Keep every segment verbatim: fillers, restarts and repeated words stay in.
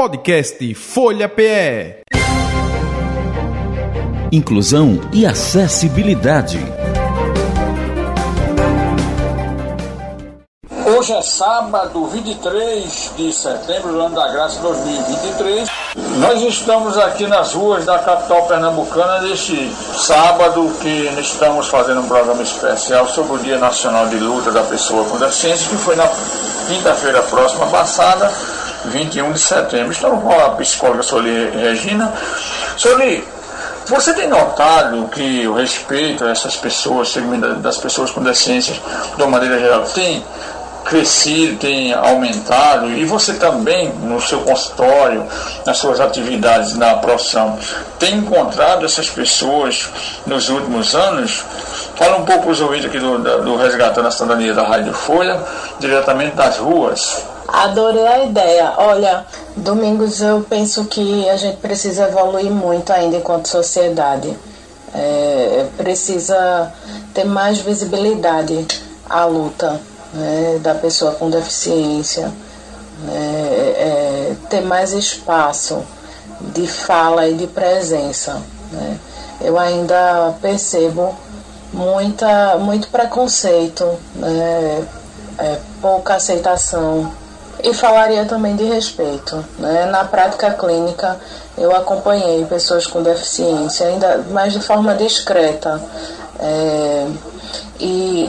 Podcast Folha P E. Inclusão e acessibilidade. Hoje é sábado, vinte e três de setembro do ano da graça dois mil e vinte e três. Nós estamos aqui nas ruas da capital pernambucana neste sábado, que estamos fazendo um programa especial sobre o Dia Nacional de Luta da Pessoa com Deficiência, que foi na quinta-feira próxima passada, vinte e um de setembro. Estamos com a psicóloga Suely Regina. Suely, você tem notado que o respeito a essas pessoas, das pessoas com deficiência, de uma maneira geral, tem crescido, tem aumentado? E você também, no seu consultório, nas suas atividades na profissão, tem encontrado essas pessoas nos últimos anos? Fala um pouco para os ouvintes aqui do, do Resgatando a Cidadania da Rádio Folha, diretamente das ruas. Adorei a ideia. Olha, Domingos, eu penso que a gente precisa evoluir muito ainda enquanto sociedade. É, precisa ter mais visibilidade à luta, né, da pessoa com deficiência, né, é, ter mais espaço de fala e de presença, né. Eu ainda percebo muita, muito preconceito, né, é, pouca aceitação, e falaria também de respeito, né. Na prática clínica eu acompanhei pessoas com deficiência, ainda mais de forma discreta, é, e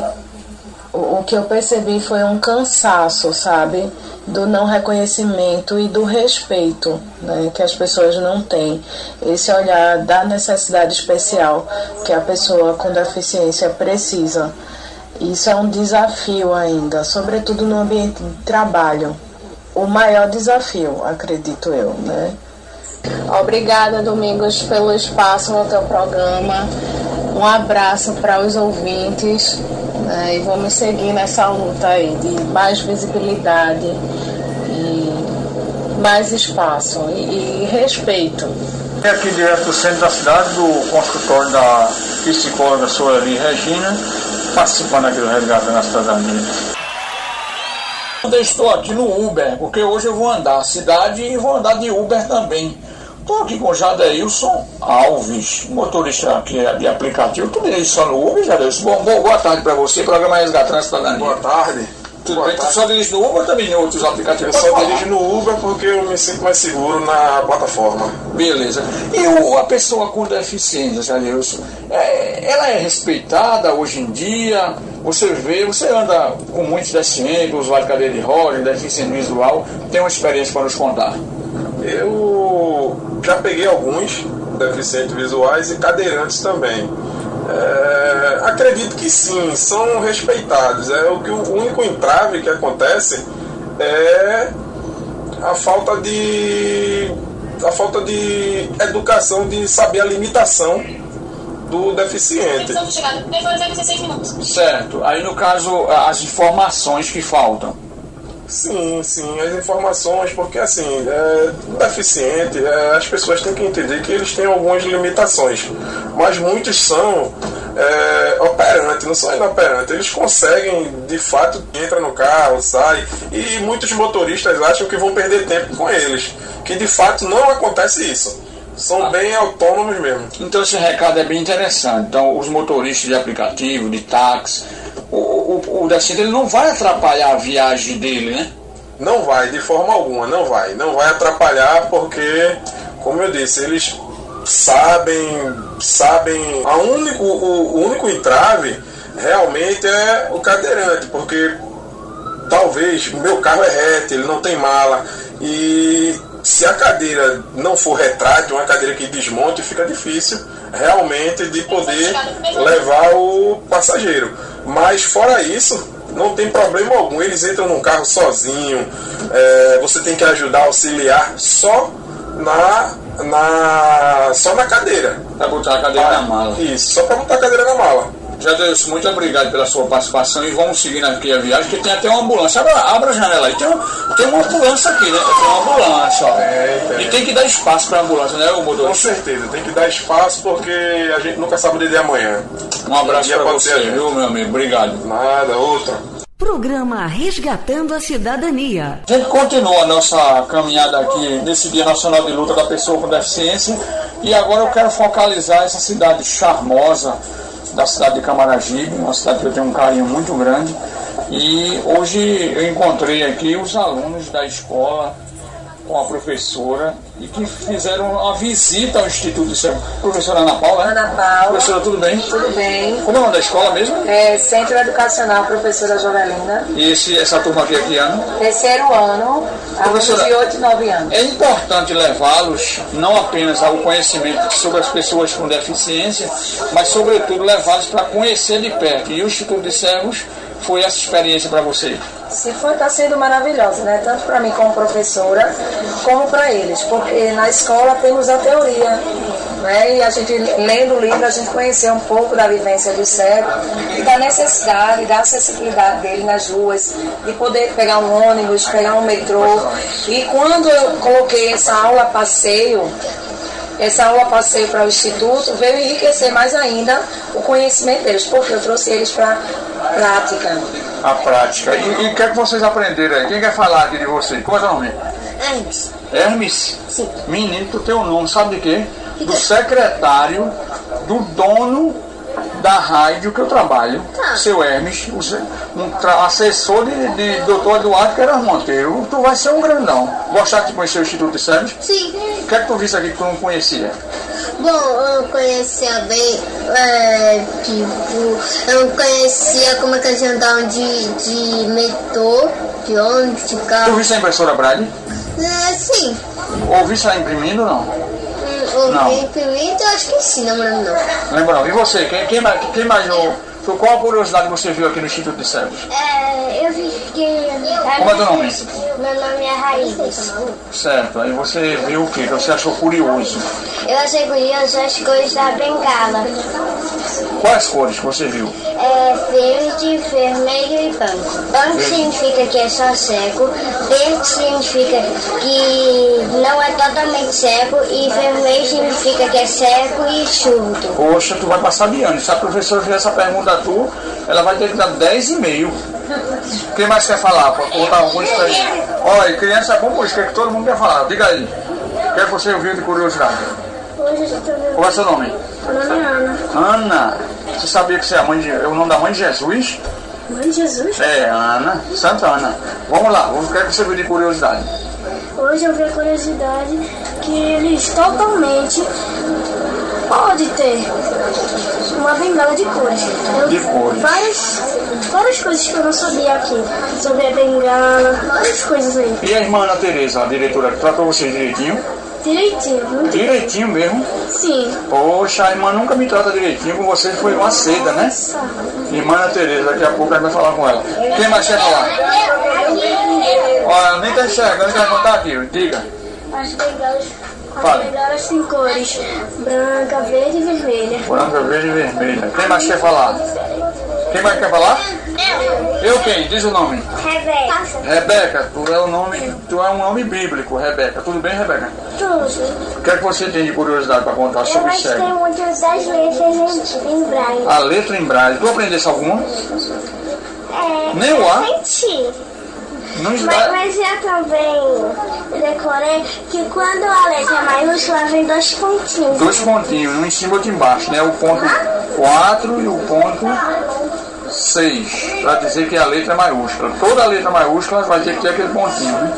o que eu percebi foi um cansaço, sabe, do não reconhecimento e do respeito, né, que as pessoas não têm. Esse olhar da necessidade especial que a pessoa com deficiência precisa. Isso é um desafio ainda, sobretudo no ambiente de trabalho. O maior desafio, acredito eu, né? Obrigada, Domingos, pelo espaço no teu programa. Um abraço para os ouvintes, né, e vamos seguir nessa luta aí de mais visibilidade e mais espaço e, e respeito. Aqui direto do centro da cidade, do consultório da psicóloga Suely Regina, participando aqui do Resgatando a Cidadania. Eu estou aqui no Uber, porque hoje eu vou andar a cidade e vou andar de Uber também. Estou aqui com o Jadeilson Alves, motorista aqui de aplicativo. Tudo isso só no Uber, Jadeilson? Bom, bom, boa tarde para você, programa Resgatando a Cidadania. Boa tarde. Tudo boa bem? Tarde. Tu só dirige no Uber ou também em outros aplicativos? Eu só dirijo no Uber porque eu me sinto mais seguro na plataforma. Beleza. E o, a pessoa com deficiência, Jadeilson, é, ela é respeitada hoje em dia? Você vê, você anda com muitos deficientes, usuário de cadeira de rodas, deficiente visual, tem uma experiência para nos contar? Eu já peguei alguns deficientes visuais e cadeirantes também. É, acredito que sim, são respeitados. É, o, que, o único entrave que acontece é a falta de, a falta de educação, de saber a limitação do deficiente. Certo, aí no caso as informações que faltam. Sim, sim, as informações, porque assim, é, deficiente, é, as pessoas têm que entender que eles têm algumas limitações, mas muitos são é, operantes, não são inoperantes, eles conseguem, de fato, entra no carro, sai, e muitos motoristas acham que vão perder tempo com eles, que de fato não acontece isso. São ah. bem autônomos mesmo. Então esse recado é bem interessante. Então os motoristas de aplicativo, de táxi, o, o, o deficiente ele não vai atrapalhar a viagem dele, né? Não vai, de forma alguma, não vai. Não vai atrapalhar porque, como eu disse, eles sabem, sabem. A único, o, o único entrave realmente é o cadeirante, porque talvez o meu carro é reto, ele não tem mala e... se a cadeira não for retrátil, uma cadeira que desmonte, fica difícil realmente de poder levar o passageiro. Mas fora isso, não tem problema algum. Eles entram num carro sozinho, é, você tem que ajudar, auxiliar só na, na, só na cadeira. Para botar a cadeira na mala. Isso, só para botar a cadeira na mala. Jadeilson, muito obrigado pela sua participação e vamos seguindo aqui a viagem, que tem até uma ambulância. Abra, abra a janela aí, tem, um, tem uma ambulância aqui, né? Tem uma ambulância, ó. É, é. E tem que dar espaço para a ambulância, né, o motorista? Com certeza, tem que dar espaço porque a gente nunca sabe o dia de amanhã. Um abraço para você, viu, meu amigo? Obrigado. Nada, outra. Programa Resgatando a Cidadania. A gente continua a nossa caminhada aqui nesse Dia Nacional de Luta da Pessoa com Deficiência e agora eu quero focalizar essa cidade charmosa da cidade de Camaragibe, uma cidade que eu tenho um carinho muito grande. E hoje eu encontrei aqui os alunos da escola com a professora e que fizeram uma visita ao Instituto de Servos. Professora Ana Paula? Ana Paula. Professora, tudo bem? Tudo bem. Como é o nome da escola mesmo? É Centro Educacional Professora Jovelina. E esse, essa turma aqui é que ano? Terceiro ano, professora, de oito e nove anos. É importante levá-los não apenas ao conhecimento sobre as pessoas com deficiência, mas sobretudo levá-los para conhecer de perto. E o Instituto de Servos foi essa experiência para você? Sim, está sendo maravilhosa, né? Tanto para mim como professora, como para eles, porque na escola temos a teoria, né? E a gente, lendo o livro, a gente conheceu um pouco da vivência do cego e da necessidade, da acessibilidade dele nas ruas, de poder pegar um ônibus, pegar um metrô. E quando eu coloquei essa aula passeio, Essa aula passeio para o Instituto, veio enriquecer mais ainda o conhecimento deles, porque eu trouxe eles para a prática. A prática. E o que é que vocês aprenderam aí? Quem quer falar aqui de vocês? Qual é o nome? Hermes. Hermes? Sim. Menino, tu tem o nome, sabe de quê? Do secretário, do dono da rádio que eu trabalho, tá. Seu Hermes, um tra- assessor de, de doutor Eduardo Caíros Monteiro. Tu vai ser um grandão. Gostaste de conhecer o Instituto de Servos? Sim. O que é que tu viste aqui que tu não conhecia? Bom, eu conhecia bem, é, tipo, eu conhecia como é que a gente andava de, de metrô, de ônibus, de carro. Tu viste a impressora Braille? É, sim. Ouviste ela imprimindo ou não? Ouvi imprimido, eu acho que sim, não lembro não. Lembro não. E você, quem, quem, quem mais ou, qual a curiosidade você viu aqui no Instituto de Servos? É, eu vi que... Como é teu nome? Meu nome é Raízes. Certo, aí você viu o que? Você achou curioso? Eu achei curioso as cores da bengala. Quais cores que você viu? É verde, vermelho e branco. Branco significa que é só cego, verde significa que não é totalmente cego e vermelho significa que é cego e surdo. Poxa, tu vai passar de ano. Se a professora fizer essa pergunta a tu, ela vai ter que dar dez e meio. Quem mais quer falar? Pode botar alguma coisa aí. Olha, criança é bom por isso, que todo mundo quer falar. Diga aí. O que é que você ouviu de curiosidade? Qual é o seu nome? Meu nome é Ana. Ana. Você sabia que você é, a mãe de, é o nome da mãe de Jesus? Mãe de Jesus? É, Ana. Santa Ana. Vamos lá. O que é que você viu de curiosidade? Hoje eu vi a curiosidade que eles totalmente podem ter uma bengala de cores. Eu, de cores. Várias, várias coisas que eu não sabia aqui. Sobre a bengala, várias coisas aí. E a irmã Ana Tereza, a diretora, tratou vocês direitinho? Direitinho, muito direitinho bem. Mesmo? Sim. Poxa, a irmã nunca me trata direitinho, com você foi uma seda, né? Nossa. Irmã Ana Tereza, daqui a pouco a gente vai falar com ela. Quem mais quer falar? Olha, nem tá enxergando, quer contar aqui, diga. As bengalas, as bengalas tem cores, branca, verde e vermelha. Branca, verde e vermelha. Quem mais quer falar? Quem mais quer falar? Eu quem? Diz o nome. Rebeca. Rebeca, tu é um nome, tu é um nome bíblico, Rebeca. Tudo bem, Rebeca? Tudo. O que é que você tem de curiosidade para contar sobre o cego? Eu acho que tem muitas das letras em, em braille. A letra em braille. Tu aprendesse alguma? É. Nem o A? Mas, mas eu também decorei que quando a letra é maiúscula vem dois pontinhos. Dois pontinhos, um em cima e outro embaixo, né? O ponto quatro ah? e o ponto... seis, para dizer que a letra é maiúscula. Toda a letra maiúscula vai ter que ter aquele pontinho, né?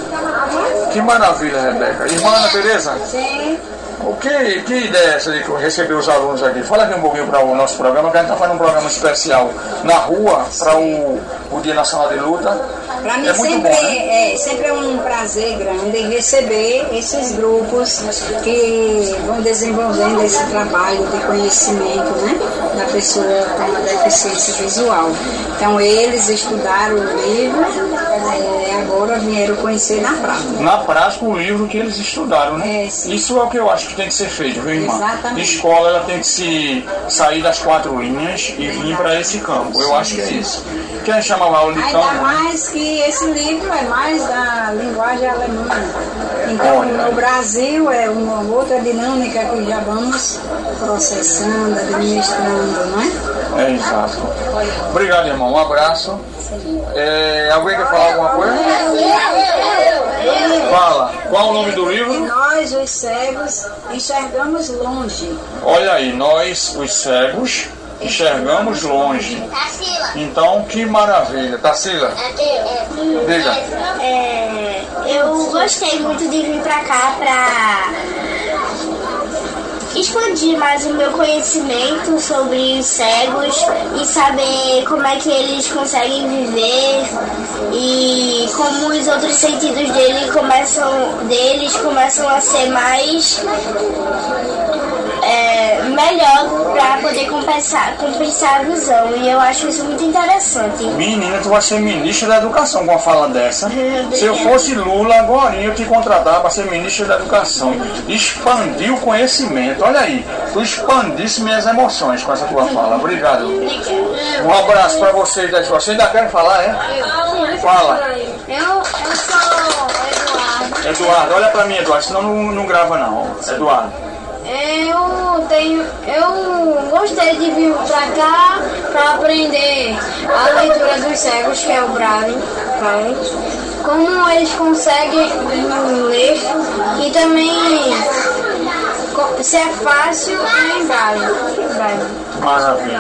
Que maravilha, Rebeca. Irmã Ana Tereza? Sim. O que, que ideia é essa de receber os alunos aqui? Fala aqui um pouquinho para o nosso programa, que a gente está fazendo um programa especial na rua para o, o Dia Nacional de Luta. Para mim é sempre, bom, né? é, sempre é um prazer grande receber esses grupos que vão desenvolvendo esse trabalho de conhecimento, né, da pessoa com deficiência visual. Então eles estudaram o livro e é, agora vieram conhecer na prática. Na prática o livro que eles estudaram, né? É, isso é o que eu acho que tem que ser feito, viu, irmã? Exatamente. A escola ela tem que se sair das quatro linhas e vir para esse campo. Eu acho que é isso. Quem chamava aula de campo? Ainda mais que esse livro é mais da linguagem alemã. Então, olha, no Brasil é uma outra dinâmica que já vamos processando, administrando, não é? É, exato. Obrigado, irmão. Um abraço. É, alguém quer falar alguma coisa? Fala. Qual o nome do livro? E nós, os cegos, enxergamos longe. Olha aí, nós, os cegos, enxergamos longe. Então, que maravilha. Tarsila, veja. É, eu gostei muito de vir pra cá pra... expandir mais o meu conhecimento sobre os cegos e saber como é que eles conseguem viver e como os outros sentidos dele começam, deles começam a ser mais é, melhor para poder compensar, compensar a visão, e eu acho isso muito interessante. Menina, tu vai ser ministra da educação com uma fala dessa. Se eu fosse Lula agora eu te contratava para ser ministra da educação. Expandir o conhecimento. Olha aí, tu expandisse minhas emoções com essa tua fala. Obrigado. Um abraço para vocês. Vocês ainda querem falar, é? Fala. Eu sou Eduardo. Eduardo, olha para mim, Eduardo, senão não, não grava não. Eduardo. Eu tenho, eu gostei de vir pra cá pra aprender a leitura dos cegos, que é o Braille, como eles conseguem ler e também se é fácil em Braille. Maravilha.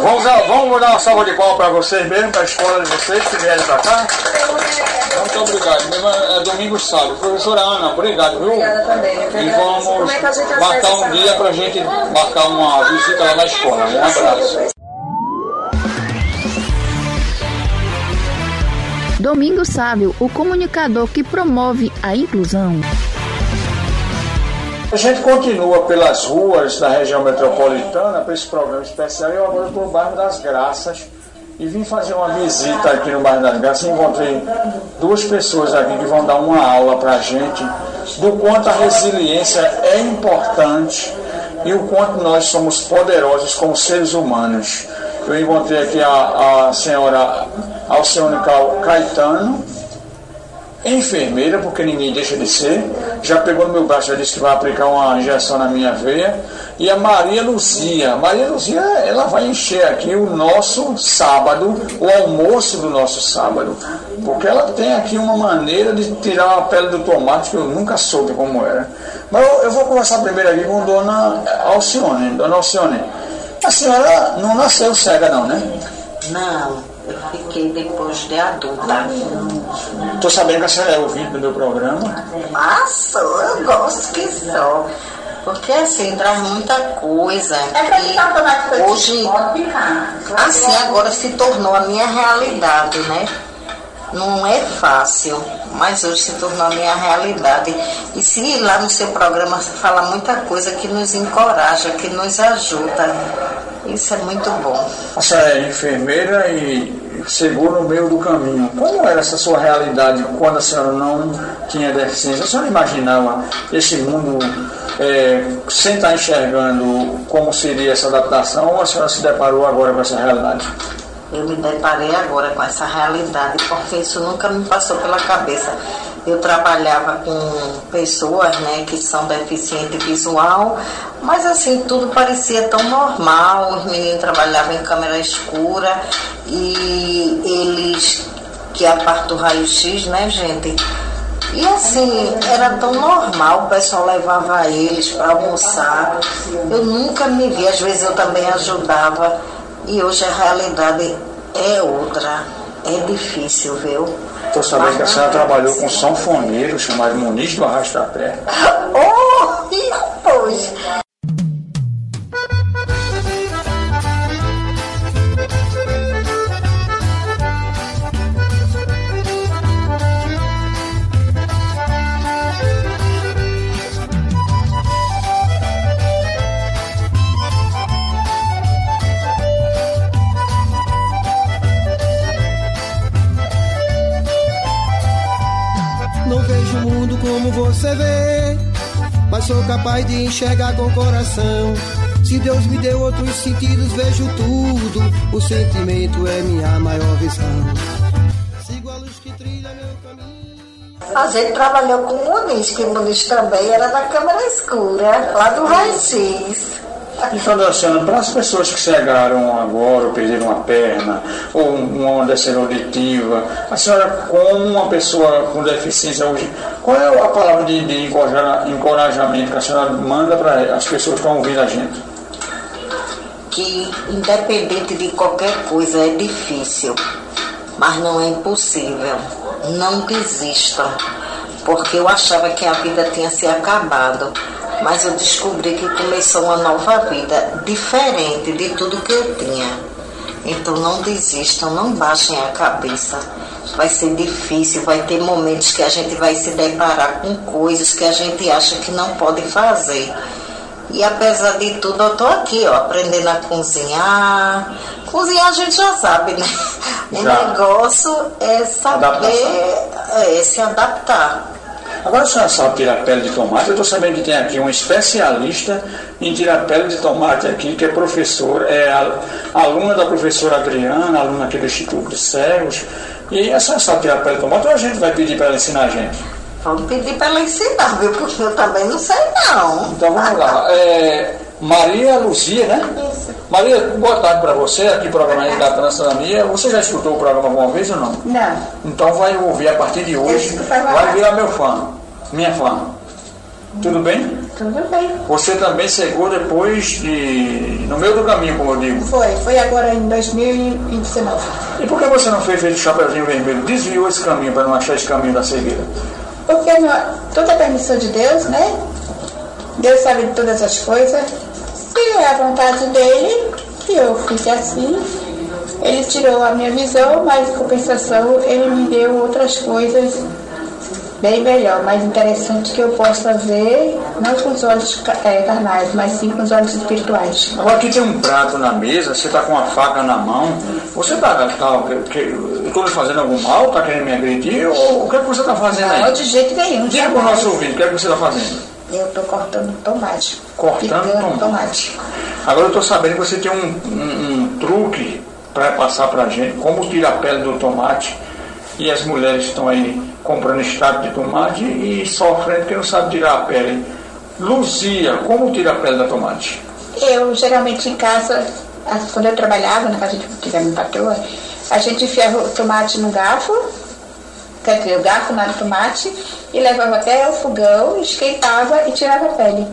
Vamos, vamos dar uma salva de palmas pra vocês mesmo, pra escola de vocês que vieram pra cá. Muito obrigado. Meu nome é Domingos Sávio. Professora Ana, obrigado, viu? Obrigada também. E vamos é marcar um dia para a gente marcar uma visita lá na escola. Um abraço. Domingos Sávio, o comunicador que promove a inclusão. A gente continua pelas ruas da região metropolitana para esse programa especial. Eu agora estou no bairro das Graças. E vim fazer uma visita aqui no bairro das Graças e encontrei duas pessoas aqui que vão dar uma aula para a gente do quanto a resiliência é importante e o quanto nós somos poderosos como seres humanos. Eu encontrei aqui a, a senhora Alcione Caetano, enfermeira, porque ninguém deixa de ser, já pegou no meu braço, já disse que vai aplicar uma injeção na minha veia. E a Maria Luzia, Maria Luzia, ela vai encher aqui o nosso sábado, o almoço do nosso sábado, porque ela tem aqui uma maneira de tirar a pele do tomate que eu nunca soube como era. Mas eu, eu vou conversar primeiro aqui com dona Alcione. Dona Alcione, a senhora não nasceu cega não, né? Não. Eu fiquei depois de adulta. Tô sabendo que a senhora é ouvinte do meu programa. Mas eu gosto que só. Porque assim, traz muita coisa. E hoje, assim, agora se tornou a minha realidade, né? Não é fácil, mas hoje se tornou a minha realidade. E se lá no seu programa você fala muita coisa que nos encoraja, que nos ajuda, isso é muito bom. A senhora é enfermeira e chegou no meio do caminho. Como era essa sua realidade quando a senhora não tinha deficiência? A senhora imaginava esse mundo é, sem estar enxergando como seria essa adaptação, ou a senhora se deparou agora com essa realidade? Eu me deparei agora com essa realidade, porque isso nunca me passou pela cabeça. Eu trabalhava com pessoas, né, que são deficientes visual, mas assim, tudo parecia tão normal. Os meninos trabalhavam em câmera escura e eles, que é a parte do raio-x, né, gente? E assim, era tão normal, o pessoal levava eles para almoçar. Eu nunca me vi, às vezes eu também ajudava. E hoje a realidade é outra, é difícil, viu? Estou sabendo que a senhora trabalhou com um sanfoneiro chamado Muniz do Arrasta-Pé. Oh, e pois! Como você vê, mas sou capaz de enxergar com o coração. Se Deus me deu outros sentidos, vejo tudo. O sentimento é minha maior visão. Sigo a luz que trilha meu caminho. A gente trabalhou com o Muniz, que o Muniz também era da câmera escura, lá do Raízes. Então, Daciana, para as pessoas que chegaram agora, ou perderam uma perna, ou uma deficiência auditiva, a senhora, como uma pessoa com deficiência hoje, qual é a palavra de, de encorajamento que a senhora manda para as pessoas que estão ouvindo a gente? Que, independente de qualquer coisa, é difícil, mas não é impossível. Não desistam, porque eu achava que a vida tinha se acabado, mas eu descobri que começou uma nova vida, diferente de tudo que eu tinha. Então não desistam, não baixem a cabeça. Vai ser difícil, vai ter momentos que a gente vai se deparar com coisas que a gente acha que não pode fazer. E apesar de tudo, eu tô aqui, ó, aprendendo a cozinhar. Cozinhar a gente já sabe, né? Já. O negócio é saber adaptar. É, se adaptar. Agora, a senhora sabe tirar pele de tomate? Eu estou sabendo que tem aqui um especialista em tirar pele de tomate aqui, que é professora, é aluna da professora Adriana, aluna aqui do Instituto de Servos. E a senhora sabe tirar pele de tomate ou a gente vai pedir para ela ensinar a gente? Vamos pedir para ela ensinar, viu? Porque eu também não sei, não. Então vamos lá. É, Maria Luzia, né? Isso. Maria, boa tarde para você, aqui programa Resgatando a Cidadania. Você já escutou o programa alguma vez ou não? Não. Então vai ouvir a partir de hoje. Vai virar meu fã, minha fã. Tudo bem? Tudo bem. Você também chegou depois de... no meio do caminho, como eu digo. Foi, foi agora em dois mil e dezenove. E por que você não fez o Chapeuzinho Vermelho? Desviou esse caminho para não achar esse caminho da cegueira? Porque toda a permissão de Deus, né? Deus sabe de todas as coisas. Se é a vontade dele, que eu fique assim. Ele tirou a minha visão, mas em compensação ele me deu outras coisas bem melhor, mais interessante que eu posso fazer, não com os olhos é, carnais, mas sim com os olhos espirituais. Agora aqui tem um prato na mesa, você está com uma faca na mão, você está, tá, eu estou lhe fazendo algum mal, está querendo me agredir, ou o que é que você está fazendo aí? Não, de jeito nenhum. Diga para o nosso ouvinte, o que é que você está fazendo? Eu estou cortando tomate. Cortando tomate. Agora eu estou sabendo que você tem um, um, um truque para passar para a gente, como tirar a pele do tomate, e as mulheres estão aí comprando extrato de tomate e sofrendo porque não sabe tirar a pele. Luzia, como tira a pele da tomate? Eu, geralmente em casa, quando eu trabalhava, na casa de minha patroa, a gente enfiava o tomate no garfo, quer dizer, o garfo no tomate, e levava até o fogão, esquentava e tirava a pele.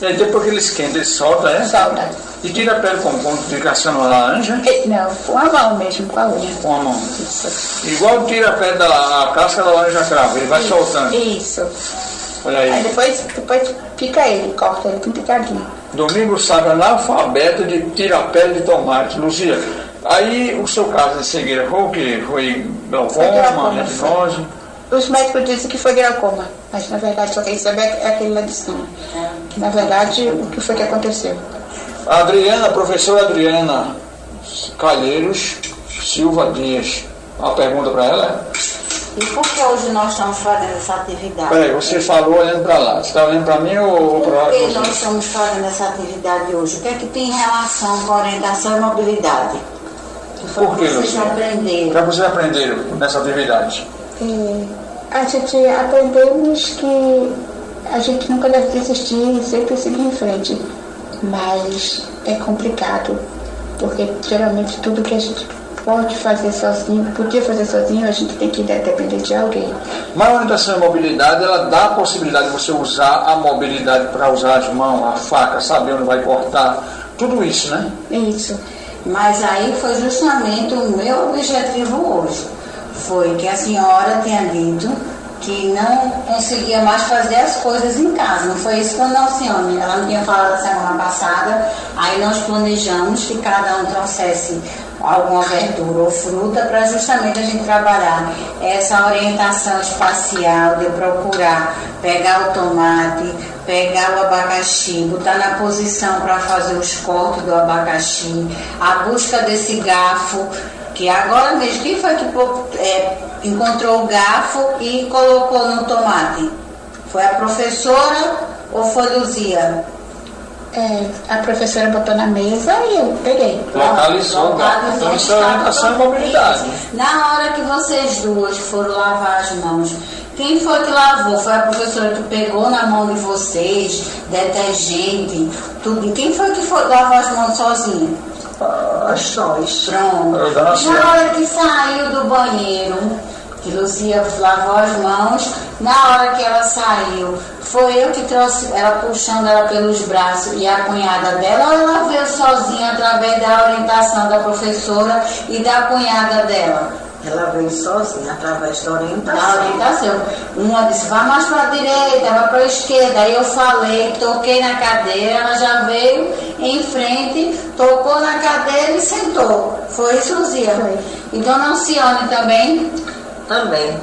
E aí depois que ele esquenta, ele solta, é? Solta. E tira a pele como? Com cascando uma laranja? Não, com a mão mesmo, com a unha. Com a mão. Isso. Igual tira a pele da a casca da laranja cravo, ele vai isso, soltando. Isso. Olha aí. Aí depois, depois pica ele, corta ele com picadinho. Domingos Sávio, analfabeto de tira a pele de tomate. Luzia, aí o seu caso de cegueira foi o quê? Foi glaucoma, retinose? Os médicos dizem que foi glaucoma, mas na verdade só quem sabe é aquele lá de cima. Na verdade, o que foi que aconteceu? A Adriana, a professora Adriana Calheiros Silva Dias, uma pergunta para ela é? E por que hoje nós estamos fazendo essa atividade? Peraí, você falou olhando para lá, você está olhando para mim ou para lá? Por que nós estamos fazendo essa atividade hoje? O que é que tem em relação com orientação e mobilidade? Por que vocês aprenderam? O que vocês aprenderam nessa atividade? E a gente aprendemos que a gente nunca deve desistir e sempre seguir em frente, mas é complicado, porque geralmente tudo que a gente pode fazer sozinho, podia fazer sozinho, a gente tem que depender de alguém. Mas a orientação e mobilidade, ela dá a possibilidade de você usar a mobilidade para usar as mãos, a faca, saber onde vai cortar, tudo isso, né? Isso. Mas aí foi justamente o meu objetivo hoje, foi que a senhora tenha dito que não conseguia mais fazer as coisas em casa. Não foi isso quando a Alcione, ela não tinha falado a semana passada, aí nós planejamos que cada um trouxesse alguma verdura ou fruta para justamente a gente trabalhar essa orientação espacial de procurar pegar o tomate, pegar o abacaxi, botar na posição para fazer os cortes do abacaxi, a busca desse garfo, que agora mesmo, quem foi que é, encontrou o garfo e colocou no tomate? Foi a professora ou foi Luzia? É, a professora botou na mesa e eu peguei. Localizou, então isso é orientação e mobilidade. Na hora que vocês duas foram lavar as mãos, Quem foi que lavou? Foi a professora que pegou na mão de vocês, detergente, tudo. Quem foi que foi lavar as mãos sozinho? Nós, nós. Pronto. Já na hora que saiu do banheiro, que Luzia lavou as mãos, na hora que ela saiu, foi eu que trouxe ela, puxando ela pelos braços, e a cunhada dela, ela veio sozinha através da orientação da professora e da cunhada dela? Ela veio sozinha, através da orientação. Da orientação. Uma disse, vá mais para a direita, vá para a esquerda. Aí eu falei, toquei na cadeira, ela já veio em frente, tocou na cadeira e sentou. Foi isso, Luzia? Foi. Então, não se ame também? Também.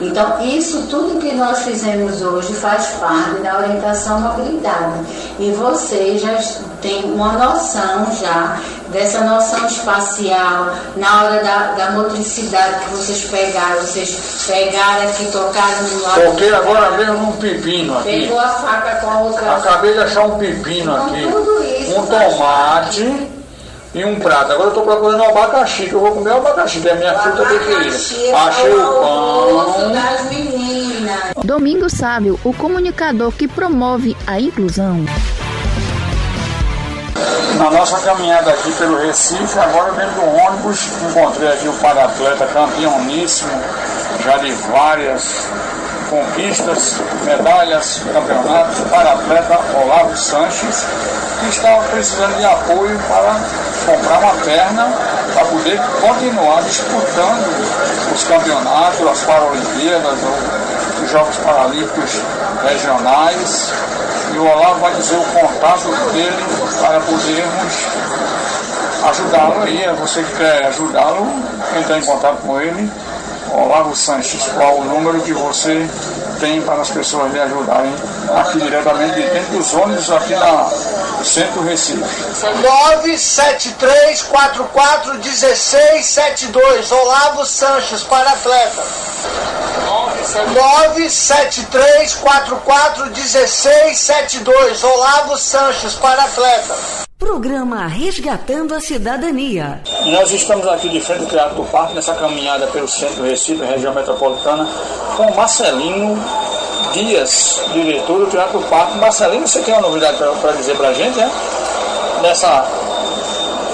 Então, isso tudo que nós fizemos hoje faz parte da orientação mobilidade. E vocês já têm uma noção já dessa noção espacial, na hora da, da motricidade que vocês pegaram, vocês pegaram aqui, tocaram no lado. Toquei agora mesmo um pepino aqui. Pegou a faca com a outra. Acabei de achar um pepino então, aqui. Tudo isso. Um tomate parte. E um prato. Agora eu estou procurando um abacaxi, que eu vou comer o abacaxi, que é a minha fruta preferida. Achei o pão. Das meninas. Domingos Sávio, o comunicador que promove a inclusão. Na nossa caminhada aqui pelo Recife, agora dentro do ônibus, encontrei aqui o paratleta campeoníssimo, já de várias conquistas, medalhas, campeonatos, paratleta Olavo Sanches, que estava precisando de apoio para comprar uma perna para poder continuar disputando os campeonatos, as Paralimpíadas, os Jogos Paralímpicos regionais. E o Olavo vai dizer o contato dele para podermos ajudá-lo aí. É você que quer ajudá-lo, entrar em contato com ele. Olavo Sanches, qual o número que você tem para as pessoas lhe ajudarem aqui diretamente dentro dos ônibus aqui na Centro Recife? nove sete três quatro quatro um seis sete dois, Olavo Sanches, para atleta. nove sete três quatro quatro um seis sete dois, Olavo Sanches, para atleta. Programa Resgatando a Cidadania. Nós estamos aqui de frente do Teatro do Parque, nessa caminhada pelo Centro Recife, região metropolitana, com Marcelinho Dias, diretor do Teatro do Parque. Marcelinho, você tem uma novidade para dizer para a gente, né? Nessa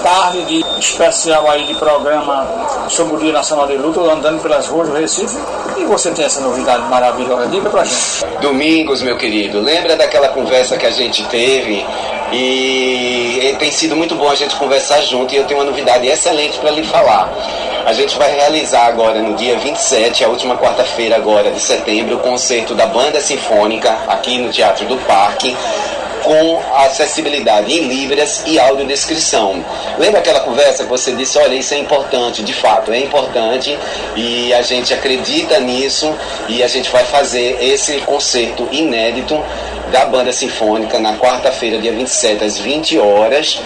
tarde de especial aí de programa sobre o Dia Nacional de Luta, andando pelas ruas do Recife, e você tem essa novidade maravilhosa, diga pra gente. Domingos, meu querido, lembra daquela conversa que a gente teve? E tem sido muito bom a gente conversar junto, e eu tenho uma novidade excelente para lhe falar. A gente vai realizar agora, no dia vinte e sete, a última quarta-feira agora de setembro, o concerto da Banda Sinfônica aqui no Teatro do Parque, com acessibilidade em libras e audiodescrição. Lembra aquela conversa que você disse, olha, isso é importante, de fato é importante, e a gente acredita nisso, e a gente vai fazer esse concerto inédito da Banda Sinfônica na quarta-feira, dia vinte e sete, às vinte horas,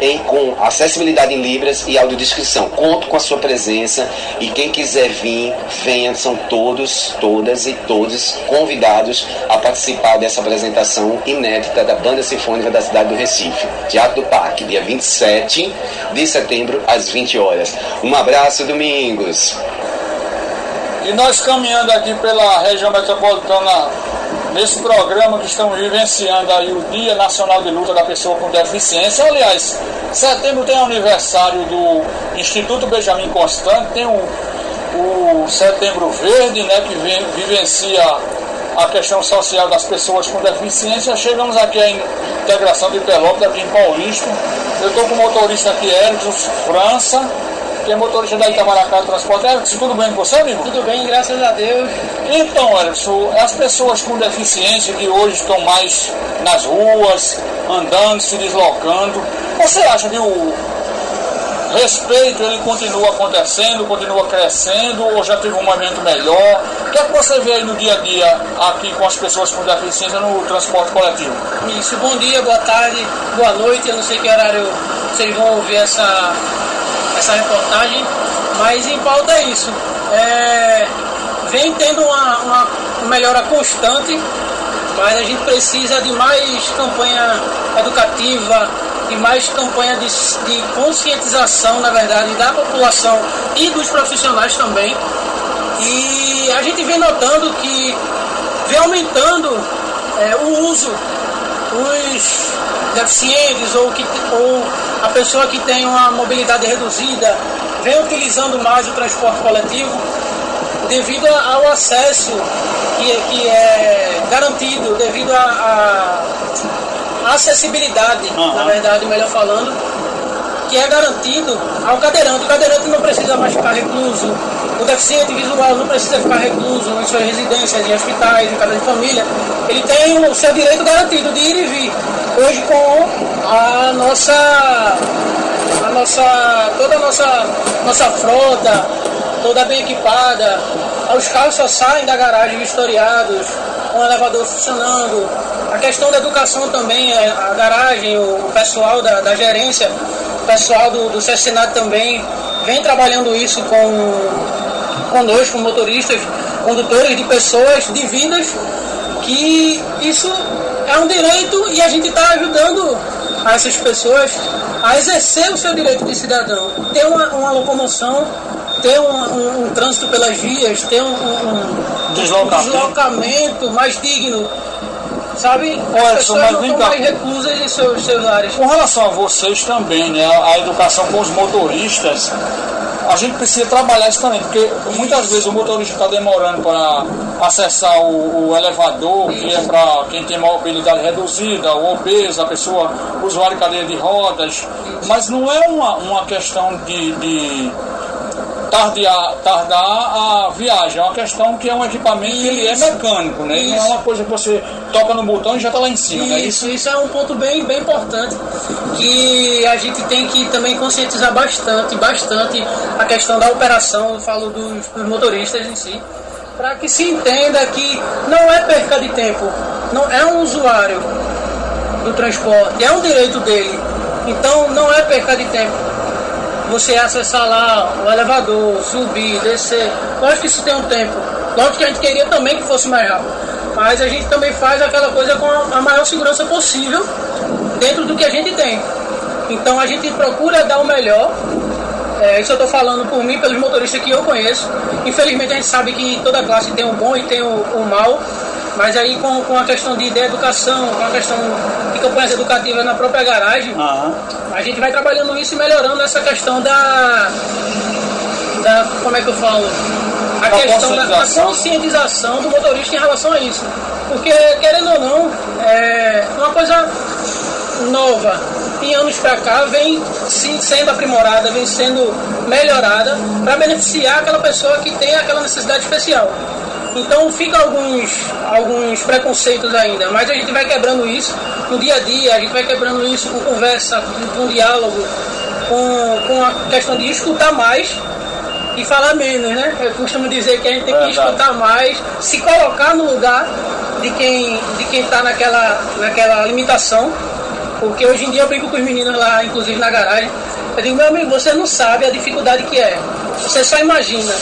em, com acessibilidade em libras e audiodescrição. Conto com a sua presença, e quem quiser vir, venha, são todos, todas e todos convidados a participar dessa apresentação inédita da Banda Sinfônica da cidade do Recife. Teatro do Parque, dia vinte e sete de setembro, às vinte horas. Um abraço, Domingos! E nós caminhando aqui pela região metropolitana, nesse programa que estamos vivenciando aí o Dia Nacional de Luta da Pessoa com Deficiência. Aliás, setembro tem aniversário do Instituto Benjamin Constant, tem o, o Setembro Verde, né, que vem, vivencia a questão social das pessoas com deficiência. Chegamos aqui à integração de Pelópolis, aqui em Paulista. Eu estou com o motorista aqui, Elison França, que é motorista da Itamaracá do Transporte. Elison, tudo bem com você, amigo? Tudo bem, graças a Deus. Então, Elison, as pessoas com deficiência que hoje estão mais nas ruas, andando, se deslocando, você acha que o respeito ele continua acontecendo, continua crescendo, ou já teve um momento melhor? O que é que você vê aí no dia a dia aqui com as pessoas com deficiência no transporte coletivo? Isso, bom dia, boa tarde, boa noite, eu não sei que horário vocês vão ouvir essa... essa reportagem, mas em pauta é isso, é, vem tendo uma, uma melhora constante, mas a gente precisa de mais campanha educativa, de mais campanha de, de conscientização, na verdade, da população e dos profissionais também, E a gente vem notando que vem aumentando é, o uso dos deficientes ou, que, ou a pessoa que tem uma mobilidade reduzida vem utilizando mais o transporte coletivo devido ao acesso que, que é garantido, devido à acessibilidade, uhum. na verdade, melhor falando, que é garantido ao cadeirante. O cadeirante não precisa mais ficar recluso, o deficiente visual não precisa ficar recluso em suas residências, em hospitais, em casa de família. Ele tem o seu direito garantido de ir e vir. Hoje, com a nossa, a nossa, toda a nossa, nossa frota, toda bem equipada, os carros só saem da garagem vistoriados, com o elevador funcionando. A questão da educação também, a garagem, o pessoal da, da gerência, o pessoal do, do Sessenado também, vem trabalhando isso com, conosco, motoristas, condutores de pessoas, de vidas, que isso é um direito e a gente está ajudando a essas pessoas a exercer o seu direito de cidadão, ter uma, uma locomoção, ter um, um, um trânsito pelas vias, ter um, um, um deslocamento. deslocamento mais digno, sabe? Olha, as pessoas não estão mais reclusas em seus, seus lares. Com relação a vocês também, né, a educação com os motoristas, a gente precisa trabalhar isso também, porque muitas vezes o motorista está demorando para acessar o, o elevador, que é para quem tem mobilidade reduzida, o obeso, a pessoa usuário de cadeira de rodas, mas não é uma, uma questão de, de tardear, tardar a viagem, é uma questão que é um equipamento que ele é mecânico, né? Não é uma coisa que você toca no botão e já está lá em cima. Isso, né? isso, isso é um ponto bem, bem importante, que a gente tem que também conscientizar bastante, bastante a questão da operação, eu falo dos, dos motoristas em si, para que se entenda que não é perca de tempo, não é um usuário do transporte, é um direito dele, então não é perca de tempo. Você acessar lá o elevador, subir, descer, lógico que isso tem um tempo, lógico que a gente queria também que fosse mais rápido, mas a gente também faz aquela coisa com a maior segurança possível dentro do que a gente tem. Então a gente procura dar o melhor, é, isso eu estou falando por mim, pelos motoristas que eu conheço. Infelizmente a gente sabe que toda classe tem o bom e tem o, o mal, mas aí com, com a questão de, de educação, com a questão de campanhas educativas na própria garagem, uhum. a gente vai trabalhando isso e melhorando essa questão da... da como é que eu falo? A, a questão da, da conscientização do motorista em relação a isso. Porque, querendo ou não, é uma coisa nova. Em anos para cá, vem sim, sendo aprimorada, vem sendo melhorada para beneficiar aquela pessoa que tem aquela necessidade especial. Então fica alguns, alguns preconceitos ainda, mas a gente vai quebrando isso no dia a dia, a gente vai quebrando isso com conversa, com, com diálogo, com, com a questão de escutar mais e falar menos, né? Eu costumo dizer que a gente tem que escutar mais, se colocar no lugar de quem de quem está naquela, naquela limitação, porque hoje em dia eu brinco com os meninos lá, inclusive na garagem, eu digo, meu amigo, você não sabe a dificuldade que é, você só imagina.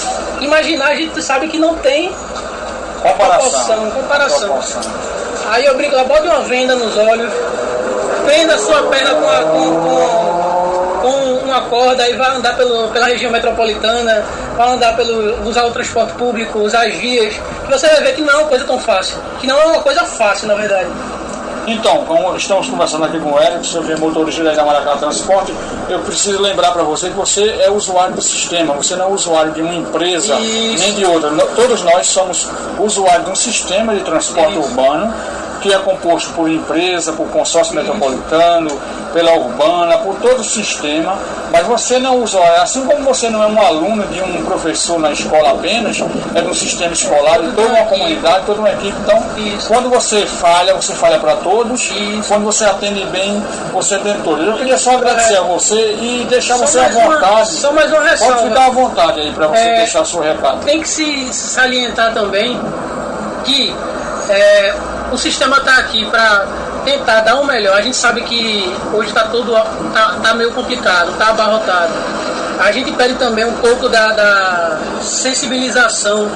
Imaginar a gente sabe que não tem... Comparação, comparação. comparação. Aí eu brinco lá, bota uma venda nos olhos, prenda sua perna com, a, com, com, com uma corda e vai andar pelo, pela região metropolitana, vai andar pelo... usar o transporte público, usar as vias, que você vai ver que não é uma coisa tão fácil, que não é uma coisa fácil, na verdade. Então, como estamos conversando aqui com o Eric sobre motorista da Itamaracá Transporte, eu preciso lembrar para você que você é usuário do sistema, você não é usuário de uma empresa Isso. nem de outra. Todos nós somos usuários de um sistema de transporte Isso. urbano, que é composto por empresa, por consórcio Isso. metropolitano, pela urbana, por todo o sistema, mas você não é usuário, assim como você não é um aluno de um professor na escola apenas, é de um sistema escolar, de toda uma comunidade, toda uma equipe. Então, Isso. quando você falha, você falha para todos, Isso. quando você atende bem, você atende todos. Eu queria só agradecer é. a você e deixar só você à vontade. Uma, só mais uma ressalva. Pode ficar à vontade aí para você é, deixar seu recado. Tem que se salientar também que é, o sistema está aqui para... tentar dar o melhor. A gente sabe que hoje está tudo tá, tá meio complicado, está abarrotado. A gente pede também um pouco da, da sensibilização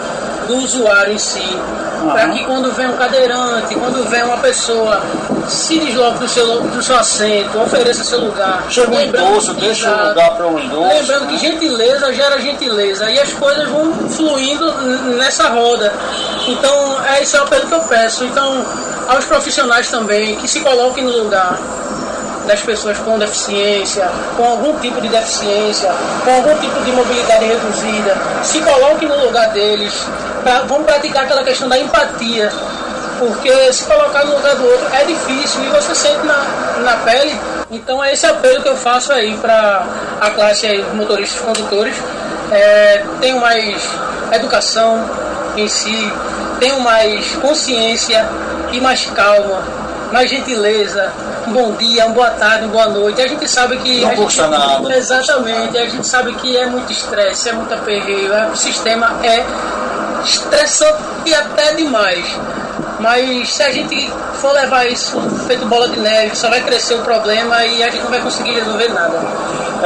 do usuário em si, uhum. para que quando vem um cadeirante, quando vem uma pessoa, se desloque do seu, do seu assento, ofereça seu lugar. Chega um idoso, deixa o lugar para um idoso. Lembrando né? que gentileza gera gentileza e as coisas vão fluindo nessa roda. Então, é isso é o apelo que eu peço. Então, aos profissionais também, que se coloquem no lugar das pessoas com deficiência, com algum tipo de deficiência, com algum tipo de mobilidade reduzida, se coloquem no lugar deles, pra, vão praticar aquela questão da empatia, porque se colocar no lugar do outro é difícil e você sente na, na pele. Então é esse apelo que eu faço aí para a classe aí, motoristas condutores, é, tenham mais educação em si, tenham mais consciência e mais calma, mais gentileza. Um bom dia, uma boa tarde, uma boa noite. A gente sabe que... Não custa gente... nada. Exatamente. A gente sabe que é muito estresse, é muito aperreio. O sistema é estressante e até demais. Mas se a gente for levar isso feito bola de neve, só vai crescer o problema e a gente não vai conseguir resolver nada.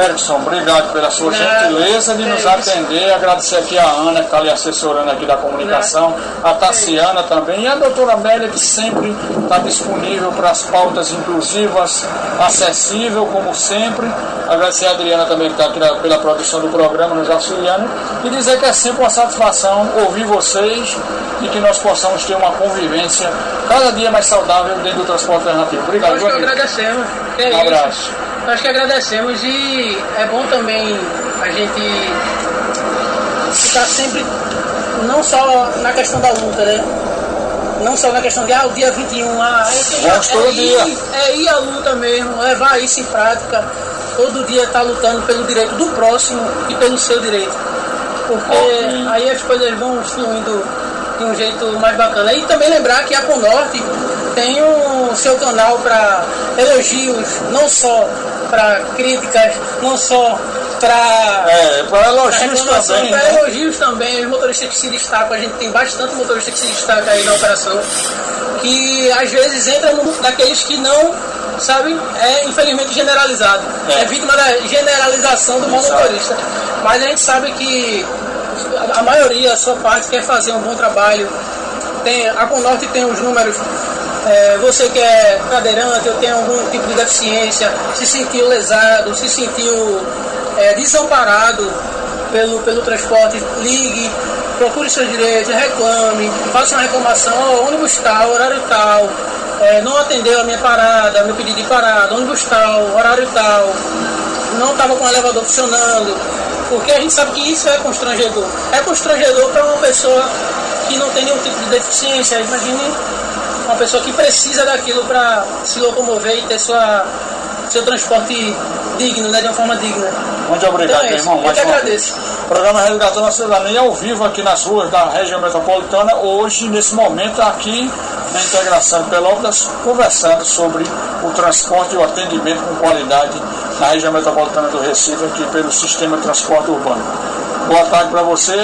Erickson, obrigado pela sua nada, gentileza de é nos atender. Agradecer aqui a Ana, que está ali assessorando aqui da comunicação, nada, a Tassiana é também, e a doutora Amélia, que sempre está disponível para as pautas inclusivas, acessível, como sempre. Agradecer a Adriana também, que está pela produção do programa, nos auxiliando, e dizer que é sempre uma satisfação ouvir vocês e que nós possamos ter uma convivência cada dia mais saudável dentro do transporte alternativo. Obrigado. Nós que agradecemos. Que é um abraço. Isso. Nós que agradecemos e é bom também a gente ficar sempre, não só na questão da luta, né? Não só na questão de, ah, o dia vinte e um, ah, esse já, é, é, dia. Ir, é ir à luta mesmo, levar isso em prática. Todo dia estar tá lutando pelo direito do próximo e pelo seu direito. Porque okay. aí as coisas vão fluindo de um jeito mais bacana. E também lembrar que a Conorte tem o seu canal para elogios, não só para críticas, não só para é, para elogios também. Para né? elogios também, os motoristas que se destacam, a gente tem bastante motorista que se destaca aí na operação, que às vezes entra no daqueles que não, sabe, é infelizmente generalizado. É, é vítima da generalização do mau motorista. Mas a gente sabe que a maioria, a sua parte, quer fazer um bom trabalho. Tem, a Conorte tem os números. É, você que é cadeirante ou tem algum tipo de deficiência, se sentiu lesado, se sentiu é, desamparado pelo, pelo transporte, ligue, procure seus direitos, reclame, faça uma reclamação, ó, ônibus tal, horário tal, é, não atendeu a minha parada, meu pedido de parada, ônibus tal, horário tal, não estava com o elevador funcionando. Porque a gente sabe que isso é constrangedor. É constrangedor para uma pessoa que não tem nenhum tipo de deficiência. Imagine uma pessoa que precisa daquilo para se locomover e ter sua, seu transporte digno, né? De uma forma digna. Muito obrigado, então é irmão. Eu te agradeço. O programa Resgatando a Cidadania ao vivo aqui nas ruas da região metropolitana. Hoje, nesse momento, aqui na Integração de Pelotas, conversando sobre o transporte e o atendimento com qualidade na região metropolitana do Recife, aqui pelo sistema de transporte urbano. Boa tarde para você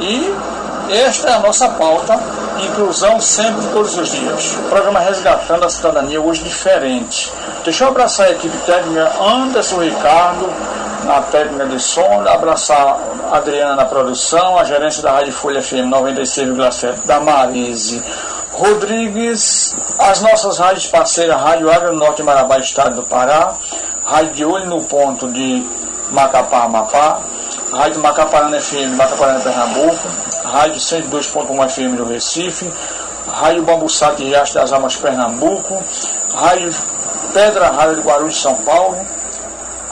e esta é a nossa pauta, inclusão sempre, todos os dias. O programa Resgatando a Cidadania hoje diferente. Deixa eu abraçar a equipe técnica, Anderson Ricardo, na técnica de som, abraçar a Adriana na produção, a gerência da Rádio Folha F M noventa e seis vírgula sete da Marise Rodrigues, as nossas rádios parceiras, Rádio Águia do Norte, Marabá, Estado do Pará, Rádio de Olho no Ponto de Macapá, Amapá, Rádio Macaparana F M, Macaparana, Pernambuco, Rádio cento e dois ponto um F M do Recife, Rádio Bambuçá de Riacho das Almas, Pernambuco, Rádio Pedra Rádio de Guarulhos, São Paulo,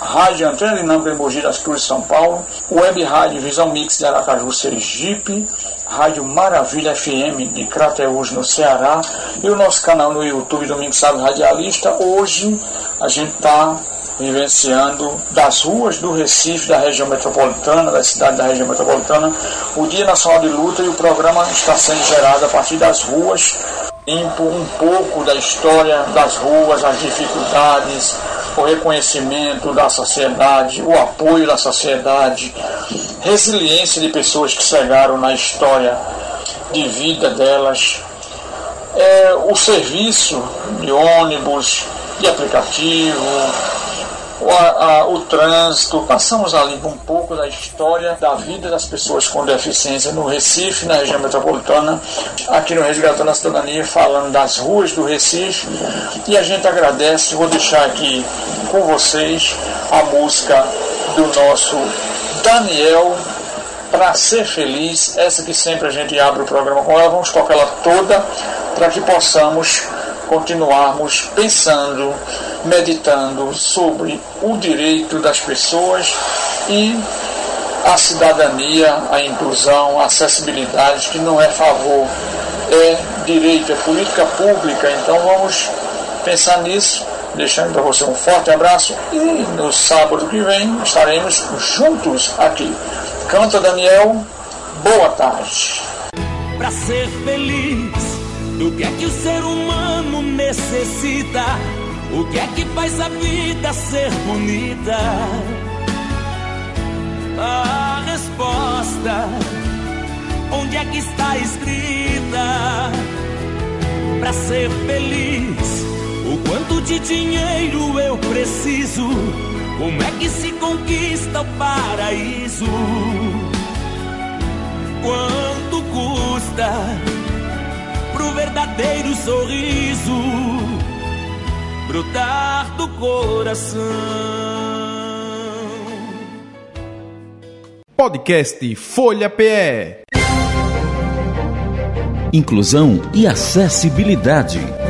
Rádio Antena Dinâmica de Mogi das Cruzes, São Paulo, Web Rádio Visão Mix de Aracaju, Sergipe, Rádio Maravilha F M de Crateús, no Ceará, e o nosso canal no YouTube, Domingos Sávio Radialista. Hoje a gente está vivenciando das ruas do Recife, da região metropolitana, da cidade da região metropolitana, o Dia Nacional de Luta, e o programa está sendo gerado a partir das ruas, limpo um pouco da história das ruas, as dificuldades, o reconhecimento da sociedade, o apoio da sociedade, resiliência de pessoas que chegaram na história de vida delas, é, o serviço de ônibus, de aplicativo, o, a, o trânsito, passamos ali um pouco da história da vida das pessoas com deficiência no Recife, na região metropolitana, aqui no Resgatando a Cidadania, falando das ruas do Recife, e a gente agradece. Vou deixar aqui com vocês a música do nosso Daniel, Pra Ser Feliz, essa que sempre a gente abre o programa com ela. Vamos tocar ela toda para que possamos continuarmos pensando, meditando sobre o direito das pessoas e a cidadania, a inclusão, a acessibilidade, que não é favor, é direito, é política pública. Então vamos pensar nisso, deixando para você um forte abraço, e no sábado que vem estaremos juntos aqui. Canta Daniel, boa tarde. Pra ser feliz, do que é que o ser humano necessita? O que é que faz a vida ser bonita? A resposta, onde é que está escrita? Pra ser feliz, o quanto de dinheiro eu preciso? Como é que se conquista o paraíso? Quanto custa pro verdadeiro sorriso brotar do coração? Podcast Folha P E. Inclusão e acessibilidade.